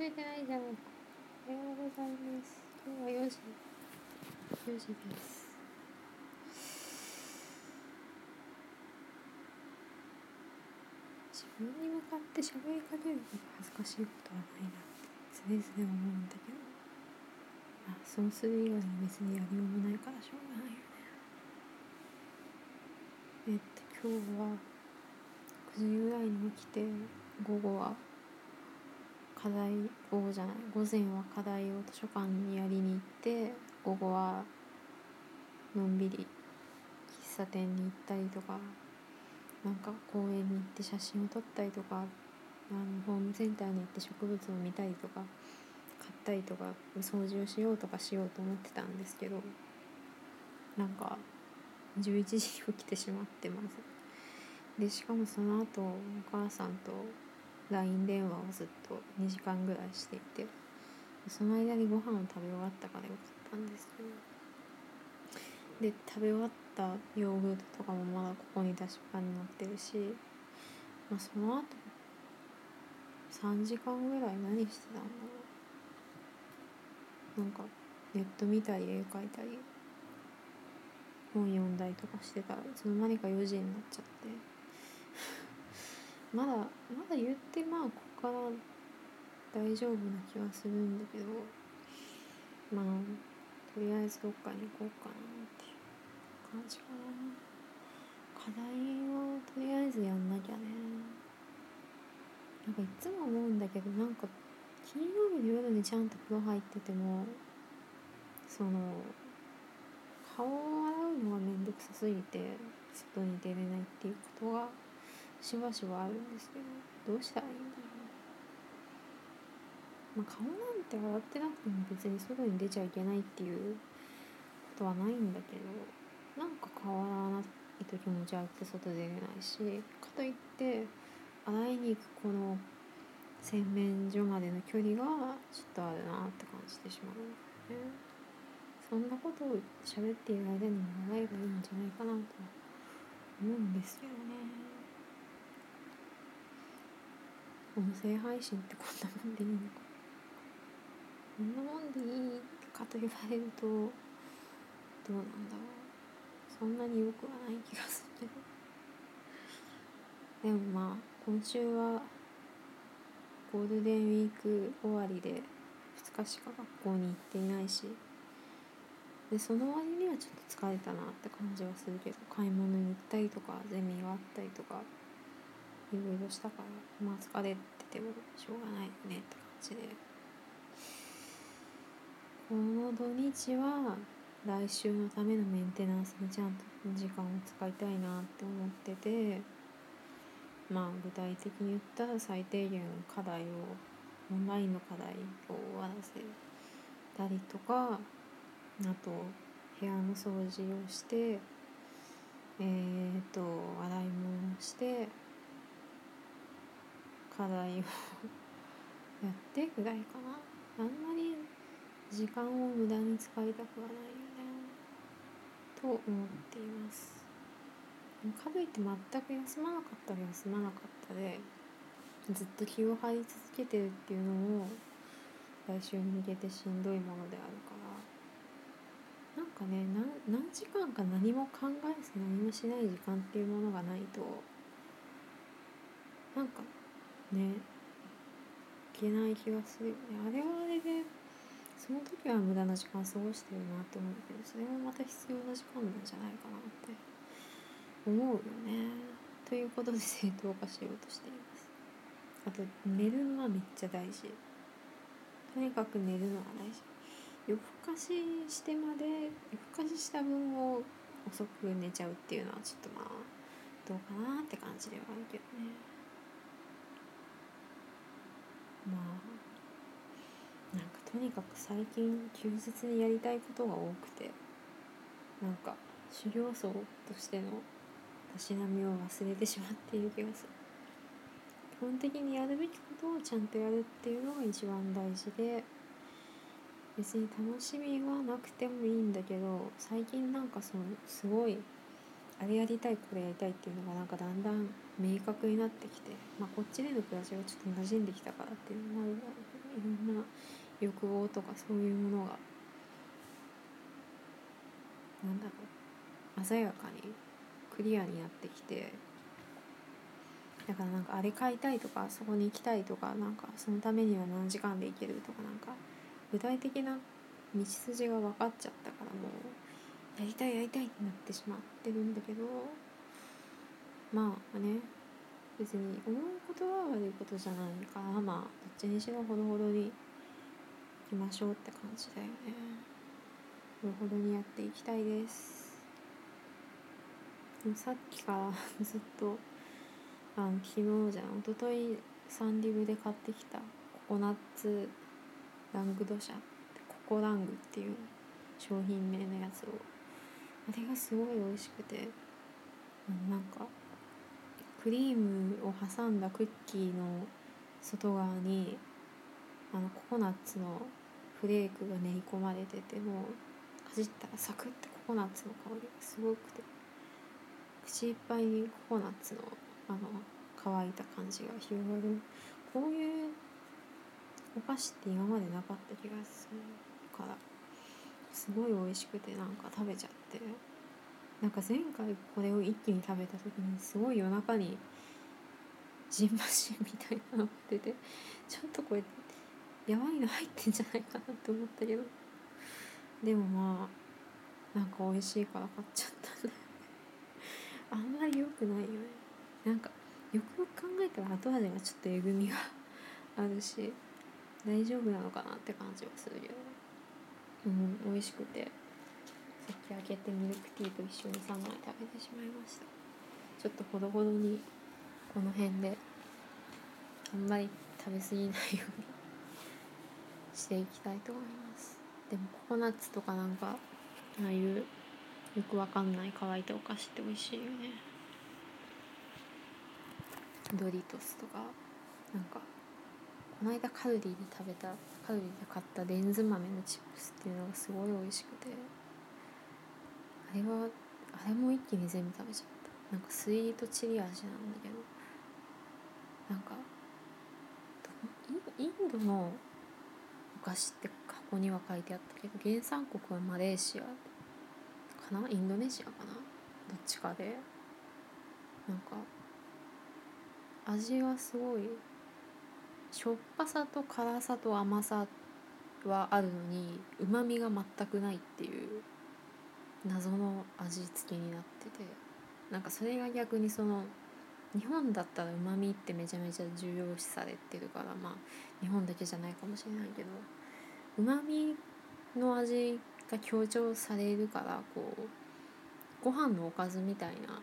増えてないじゃん。おはようございます。今日は4時です。自分に向かって喋りかけるのが恥ずかしいことはないなって常々思うんだけど、まあ、そうする以外に別にやりようもないからしょうがないよね。今日は9時ぐらいに起きて、午後は課題を午前は課題を図書館にやりに行って、午後はのんびり喫茶店に行ったりとか、なんか公園に行って写真を撮ったりとか、ホームセンターに行って植物を見たりとか買ったりとか掃除をしようとかしようと思ってたんですけど、なんか11時に起きてしまってます。でしかもその後お母さんと LINE 電話をずっと2時間ぐらいしていて、その間にご飯を食べ終わったからよかったんですけど、で食べ終わったヨーグルトとかもまだここに出しっぱになってるし、まあ、その後3時間ぐらい何してたんだろう。なんかネット見たり絵描いたり本読んだりとかしてたら、いつの間にか4時になっちゃってまだ言ってまあここから大丈夫な気はするんだけど、まあとりあえずどっかに行こうかなっていう感じかな。課題をとりあえずやんなきゃね。なんかいつも思うんだけど、なんか金曜日の夜にちゃんと風呂入ってても、その顔を洗うのがめんどくさすぎて外に出れないっていうことがしばしばあるんですけど、どうしたらいいんだろう。まあ、顔なんて洗ってなくても別に外に出ちゃいけないっていうことはないんだけど、なんか顔洗わないと気持ち悪くて外出れないし、かといって洗いに行くこの洗面所までの距離がちょっとあるなって感じてしまうんだよね。そんなことを喋っている間にも笑えばいいんじゃないかなと思うんですよね。音声配信ってこんなもんでいいのか。こんなもんでいいかと言われるとどうなんだろう。そんなに良くはない気がするけど。でもまあ今週はゴールデンウィーク終わりで2日しか学校に行っていないし。でその割にはちょっと疲れたなって感じはするけど、買い物に行ったりとかゼミがあったりとかいろいろしたから、まあ疲れててもしょうがないよねって感じで、この土日は来週のためのメンテナンスにちゃんと時間を使いたいなって思ってて、まあ具体的に言ったら最低限の課題をオンラインの課題を終わらせたりとか、あと部屋の掃除をして洗い物をして課題をやってぐらいかな。あんまり時間を無駄に使いたくはないよねと思っています。かといって全く休まなかったら休まなかったでずっと気を張り続けてるっていうのも来週に向けてしんどいものであるから、なんかね、何時間か何も考えず何もしない時間っていうものがないと、なんかね、いけない気がするよね。あれはあれで、その時は無駄な時間過ごしてるなって思うけど、それもまた必要な時間なんじゃないかなって思うよね。ということで正当化しようとしています。あと、寝るのはめっちゃ大事。とにかく寝るのは大事。夜更かししてまで夜更かしした分を遅く寝ちゃうっていうのはちょっとまあどうかなって感じではあるけどね。まあなんかとにかく最近休日にやりたいことが多くて、なんか修行僧としてのたしなみを忘れてしまっている気がする。基本的にやるべきことをちゃんとやるっていうのが一番大事で、別に楽しみはなくてもいいんだけど、最近なんかそのすごいあれやりたいこれやりたいっていうのがなんかだんだん明確になってきて、まあ、こっちでの暮らしがちょっと馴染んできたからっていうのも、いろんな欲望とかそういうものがなんだろう鮮やかにクリアになってきて、だからなんかあれ買いたいとかそこに行きたいとか、なんかそのためには何時間で行けるとか、なんか具体的な道筋が分かっちゃったからもうやりたいってなってしまってるんだけど、まあね別に思うことは悪いことじゃないから、まあどっちにしろほどほどに行きましょうって感じだよね。ほどほどにやっていきたいです。でもさっきからずっと昨日じゃん一昨日サンリブで買ってきたココナッツラングド社、ココラングっていう商品名のやつを、あれがすごい美味しくて、なんかクリームを挟んだクッキーの外側にココナッツのフレークが練り込まれてて、もうかじったらサクッてココナッツの香りがすごくて、口いっぱいにココナッツの乾いた感じが広がる。こういうお菓子って今までなかった気がするから、すごい美味しくてなんか食べちゃって、なんか前回これを一気に食べた時にすごい夜中にジンマシンみたいなのが出て、ちょっとこれやばいの入ってんじゃないかなって思ったけど、でもまあなんか美味しいから買っちゃったんだあんまり良くないよね。なんかよくよく考えたら後味がちょっとえぐみがあるし大丈夫なのかなって感じはするけど、美味しくて、さっき開けてミルクティーと一緒に3枚食べてしまいました。ちょっとほどほどにこの辺であんまり食べ過ぎないようにしていきたいと思います。でもココナッツとかなんかああいうよくわかんない乾いたお菓子って美味しいよね。ドリトスとか、なんかこの間カルディで買ったレンズ豆のチップスっていうのがすごい美味しくて、あれも一気に全部食べちゃった。なんかスイートチリ味なんだけど、なんかインドのお菓子って箱には書いてあったけど、原産国はマレーシアかなインドネシアかなどっちかで、なんか味はすごいしょっぱさと辛さと甘さはあるのにうまみが全くないっていう謎の味付けになってて、なんかそれが逆にその日本だったらうまみってめちゃめちゃ重要視されてるから、まあ日本だけじゃないかもしれないけどうまみの味が強調されるから、こうご飯のおかずみたいな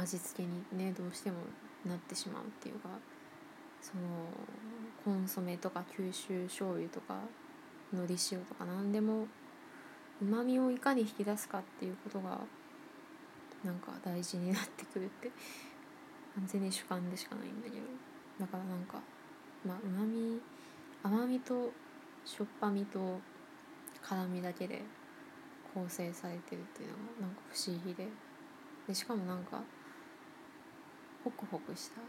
味付けにねどうしてもなってしまうっていうか、そのコンソメとか九州醤油とかのり塩とか何でもうまみをいかに引き出すかっていうことがなんか大事になってくるって完全に主観でしかないんだけど、だからなんかまあうまみ甘みとしょっぱみと辛みだけで構成されてるっていうのがなんか不思議で、でしかもなんかホクホクした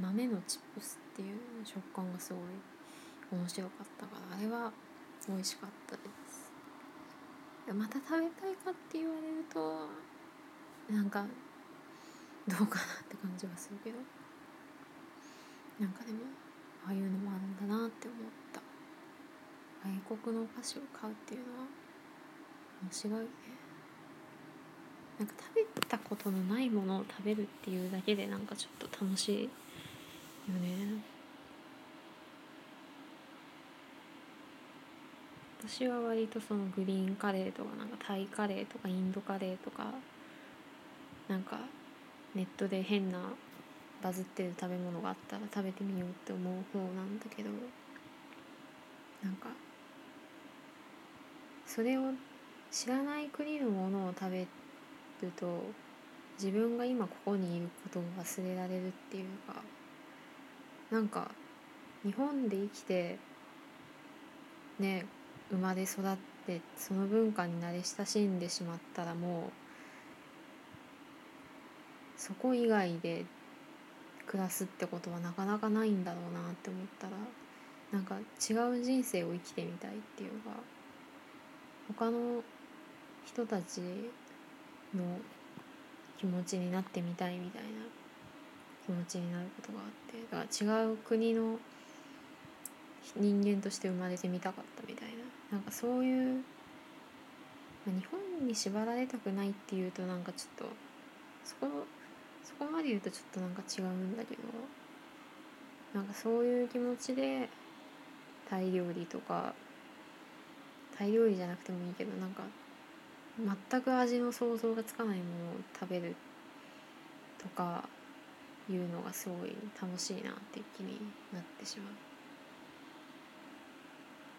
豆のチップスっていう食感がすごい面白かったから、あれは美味しかったです。また食べたいかって言われるとなんかどうかなって感じはするけど、なんかでもああいうのもあるんだなって思った。外国のお菓子を買うっていうのは面白いね。なんか食べたことのないものを食べるっていうだけでなんかちょっと楽しいよね。私は割とそのグリーンカレーとかなんかタイカレーとかインドカレーとか、なんかネットで変なバズってる食べ物があったら食べてみようって思う方なんだけど、なんかそれを知らない国のものを食べると自分が今ここにいることを忘れられるっていうか、なんか日本で生きてね生まれ育ってその文化に慣れ親しんでしまったらもうそこ以外で暮らすってことはなかなかないんだろうなって思ったら、なんか違う人生を生きてみたいっていうか、他の人たちの気持ちになってみたいみたいな気持ちになることがあって、だから違う国の人間として生まれてみたかったみたいな、なんかそういう日本に縛られたくないっていうと、なんかちょっとそこまで言うとちょっとなんか違うんだけど、なんかそういう気持ちでタイ料理じゃなくてもいいけど、なんか全く味の想像がつかないものを食べるとかいうのがすごい楽しいなって気になってしまう。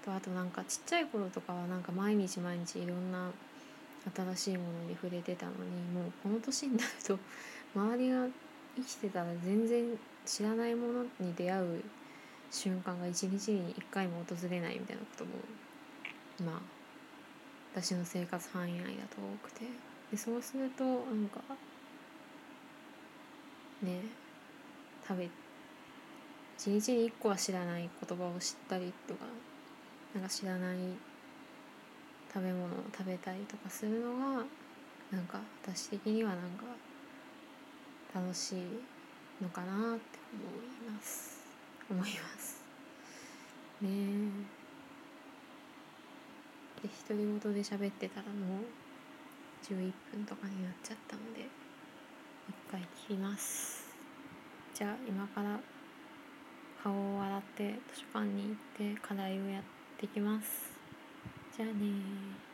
とあとなんかちっちゃい頃とかはなんか毎日いろんな新しいものに触れてたのに、もうこの年になると周りが生きてたら全然知らないものに出会う瞬間が一日に一回も訪れないみたいなこともまあ私の生活範囲内だと多くて、でそうするとなんかね、一日に一個は知らない言葉を知ったりとか、なんか知らない食べ物を食べたりとかするのがなんか私的にはなんか楽しいのかなって思いますねえ。で独り言で喋ってたらもう11分とかになっちゃったので一回切ります。じゃあ今から顔を洗って図書館に行って課題をやってきます。じゃあね。